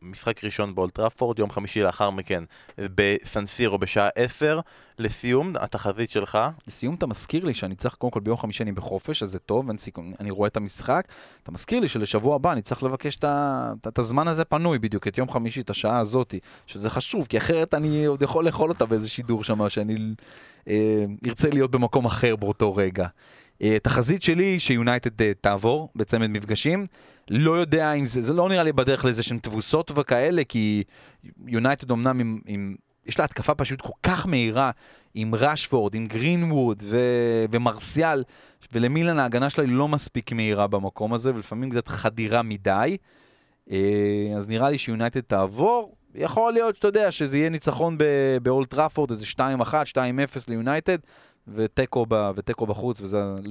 משחק ראשון באולד טראפורד, יום חמישי לאחר מכן בסנסירו בשעה 10. לסיום התחזית שלך? לסיום אתה מזכיר לי שאני צריך, קודם כל ביום חמישי אני בחופש, אז זה טוב, אני רואה את המשחק. אתה מזכיר לי שלשבוע הבא אני צריך לבקש את הזמן הזה פנוי בדיוק, את יום חמישי, את השעה הזאת, שזה חשוב, כי אחרת אני עוד יכול לאכול אותה באיזה שידור שם, שאני ארצה להיות במקום אחר באותו רגע. תחזית שלי שיונייטד תעבור בצמד מפגשים, לא יודע אם זה לא נראה לי בדרך לזה שהן תבוסות וכאלה, כי יונייטד אומנם יש לה התקפה פשוט כל כך מהירה עם רשפורד, עם גרינווד ומרסיאל, ולמילן ההגנה שלה לא מספיק מהירה במקום הזה, ולפעמים קצת חדירה מדי, אז נראה לי שיונייטד תעבור. יכול להיות שאתה יודע שזה יהיה ניצחון באולד טראפורד, איזה 2-1, 2-0 ליונייטד, וטקו בחוץ,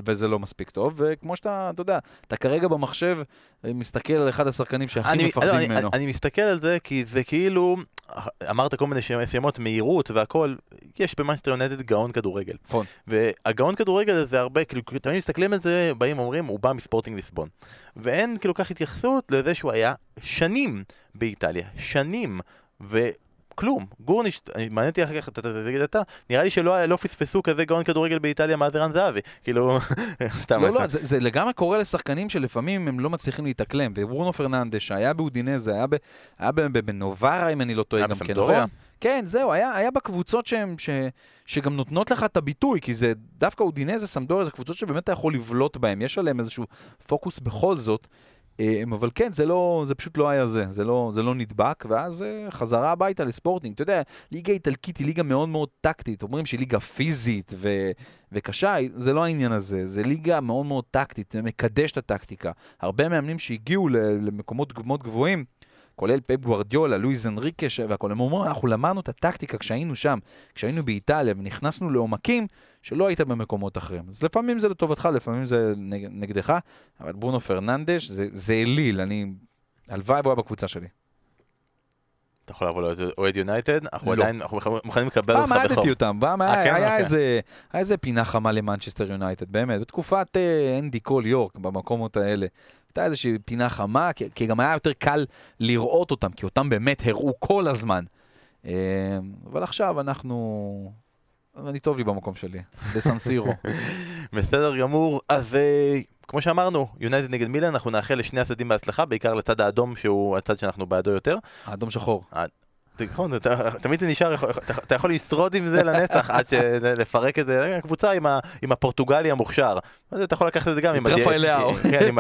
וזה לא מספיק טוב, וכמו שאתה, אתה יודע, אתה כרגע במחשב מסתכל על אחד השחקנים שהכי מפחדים ממנו. אני מסתכל על זה, כי זה כאילו, אמרת כל מיני שמות, מהירות והכל, יש במאנסטר יונייטד גאון כדורגל. נכון. והגאון כדורגל זה הרבה, כאילו, תמיד מסתכלים על זה, באים אומרים, הוא בא מספורטינג ליסבון. ואין כאילו כך התייחסות לזה שהוא היה שנים באיטליה, שנים, כלום, גורניש, מעניין אותי אחר כך, תגיד אתה, נראה לי שלא פספסו כזה גאון כדורגל באיטליה מאז ערן זהבי, כאילו, סתם. לא, זה לגמרי קורה לשחקנים שלפעמים הם לא מצליחים להתאקלם, וברונו פרננדש שהיה באודינזה, היה בנוברה, אם אני לא טועה גם כן, נכון? כן, זהו, היה בקבוצות שגם נותנות לך את הביטוי, כי זה דווקא אודינזה, סמדוריה, זה קבוצות שבאמת אתה יכול לבלוט בהם, יש עליהם איזשהו פוקוס בכל זאת, אבל כן, זה פשוט לא היה זה, זה לא נדבק, ואז חזרה הביתה לספורטינג. אתה יודע, ליגה איטלקית היא ליגה מאוד מאוד טקטית, אומרים שהיא ליגה פיזית וקשה, זה לא העניין הזה, זה ליגה מאוד מאוד טקטית, זה מקדש את הטקטיקה. הרבה מאמנים שהגיעו למקומות גבוהים, כולל פפ גוארדיולה, לואיס אנריקה, והכל, הם אומרים, אנחנו למדנו את הטקטיקה כשהיינו שם, כשהיינו באיטליה, ונכנסנו לעומקים שלא היית במקומות אחרים. אז לפעמים זה לטובתך, לפעמים זה נגדך, אבל ברונו פרננדש, זה אליל, אני... הלוואי בו היה בקבוצה שלי. אתה יכול לבוא לאוהד יונייטד? אנחנו מוכנים לקבל אותך בחום. פעם עדתי אותם, היה איזה פינה חמה למנצ'סטר יונייטד, באמת, בתקופת אנדי קול יורק, במקומות האלה. הייתה איזושהי פינה חמה, כי גם היה יותר קל לראות אותם, כי אותם באמת הראו כל הזמן. אבל עכשיו אנחנו... אני טוב לי במקום שלי, בסנסירו. בסדר גמור, אז... כמו שאמרנו, יונייטד נגד מילן, אנחנו נאחל לשני הצדדים בהצלחה, בעיקר לצד האדום, שהוא הצד שאנחנו בעדו יותר. האדום שחור. נכון, תמיד זה נשאר, אתה יכול לשרוד עם זה לנצח, עד לפרק את זה, הקבוצה עם הפורטוגלי המוכשר. אז אתה יכול לקחת את זה גם עם... רפאל לאו. כן,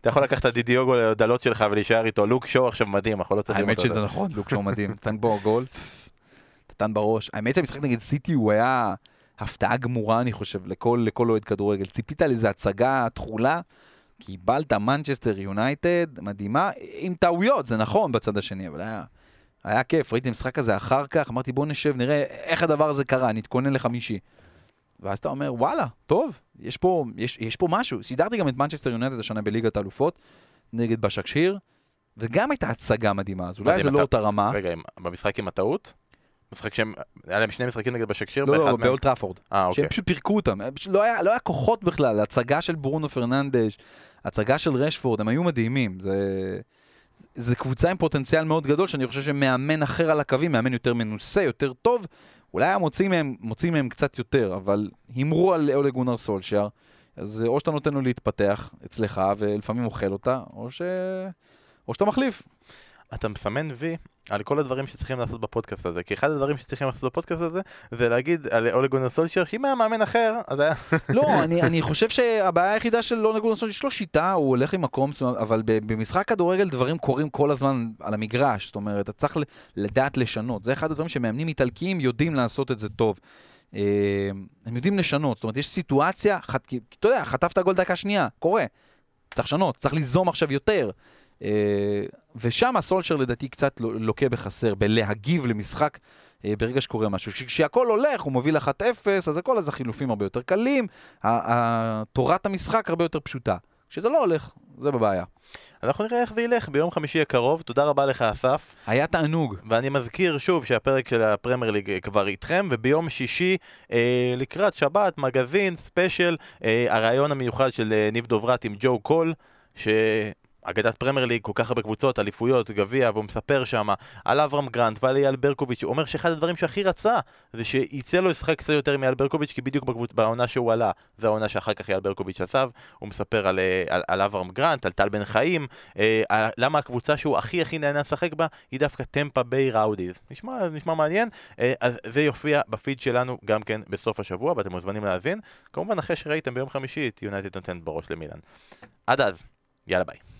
אתה יכול לקחת את דיוגו לדלות שלך ולהישאר איתו. לוק שואו עכשיו מדהים, אנחנו לא צריכים... האמת שזה נכון, לוק שואו מדהים. נתן בו גול, נתן בראש. האמת שהמשחק נגד סיטי הוא היה... הפתעה גמורה, אני חושב, לכל אוהד כדורגל. ציפית לזה הצגה תחולה, קיבלת מנצ'סטר יונייטד, מדהימה, עם טעויות, זה נכון בצד השני, אבל היה כיף, ראיתי משחק הזה אחר כך, אמרתי בוא נשב, נראה איך הדבר הזה קרה, נתכונן לחמישי. ואז אתה אומר, וואלה, טוב, יש פה משהו. סידרתי גם את מנצ'סטר יונייטד השנה בליגת האלופות, נגד בשקשיר, וגם הייתה הצגה מדהימה, אז אולי זה לא אותה רמה. רגע, במשחק עם הטעות? משחק שהם, היה להם שני משחקים נגד בשקשיר? לא, באולד טראפורד. שהם פשוט פירקו אותם. לא היה כוחות בכלל. הצגה של ברונו פרננדש, הצגה של רשפורד, הם היו מדהימים. זה קבוצה עם פוטנציאל מאוד גדול, שאני חושב שמאמן אחר על הקווים, מאמן יותר מנוסה, יותר טוב, אולי מוצאים מהם קצת יותר, אבל המרו על אולה גונר סולשייר, אז או שאתה נותן לו להתפתח אצלך, ולפעמים אוכל אותה, או שאתה מחליף. אתה מסמן וי על כל הדברים שצריכים לעשות בפודקאסט הזה, כי אחד הדברים שצריכים לעשות בפודקאסט הזה, זה להגיד על אולה גונר סולשר, שאם היה מאמן אחר, אז היה... לא, אני חושב שהבעיה היחידה של אולה גונר סולשר, יש לו שיטה, הוא הולך למקום, אבל במשחק כדורגל דברים קורים כל הזמן על המגרש, זאת אומרת, אתה צריך לדעת לשנות, זה אחד הדברים שמאמנים איטלקיים יודעים לעשות את זה טוב. הם יודעים לשנות, זאת אומרת, יש סיטואציה, אתה יודע, חטפת גול דקה שנייה, קורה, צריך לשנות, צריך ליזום עכשיו יותר. ושם הסולשר לדעתי קצת לוקה בחסר, בלהגיב למשחק ברגע שקורה משהו. כשהכל הולך, הוא מוביל 1-0, אז הכל, אז החילופים הרבה יותר קלים, תורת המשחק הרבה יותר פשוטה. כשזה לא הולך, זה בבעיה. אנחנו נראה איך זה ילך ביום חמישי הקרוב. תודה רבה לך, אסף. היה תענוג. ואני מזכיר שוב שהפרק של הפרמייר ליג כבר איתכם, וביום שישי לקראת שבת, מגזין, ספיישל, הרעיון המיוחד של ניב דוברת עם ג'ו קול, אגדת פרמייר ליג, כל כך הרבה קבוצות, אליפויות, גביע, והוא מספר שם על אברהם גרנט ועל אייל ברקוביץ'. הוא אומר שאחד הדברים שהכי רצה זה שיצא לו לשחק קצת יותר מאייל ברקוביץ', כי בדיוק בעונה שהוא עלה, זו העונה שאחר כך אייל ברקוביץ' עשב. הוא מספר על אברהם גרנט, על טל בן חיים, למה הקבוצה שהוא הכי נהנה לשחק בה היא דווקא טמפה ביי ראודיז. נשמע מעניין. אז זה יופיע בפיד שלנו גם כן בסוף השבוע, ואתם מוזמנים להאזין. כמובן, אחרי שראיתם ביום חמישי, יונייטד נותנת בראש למילאן. עד אז, יאללה ביי.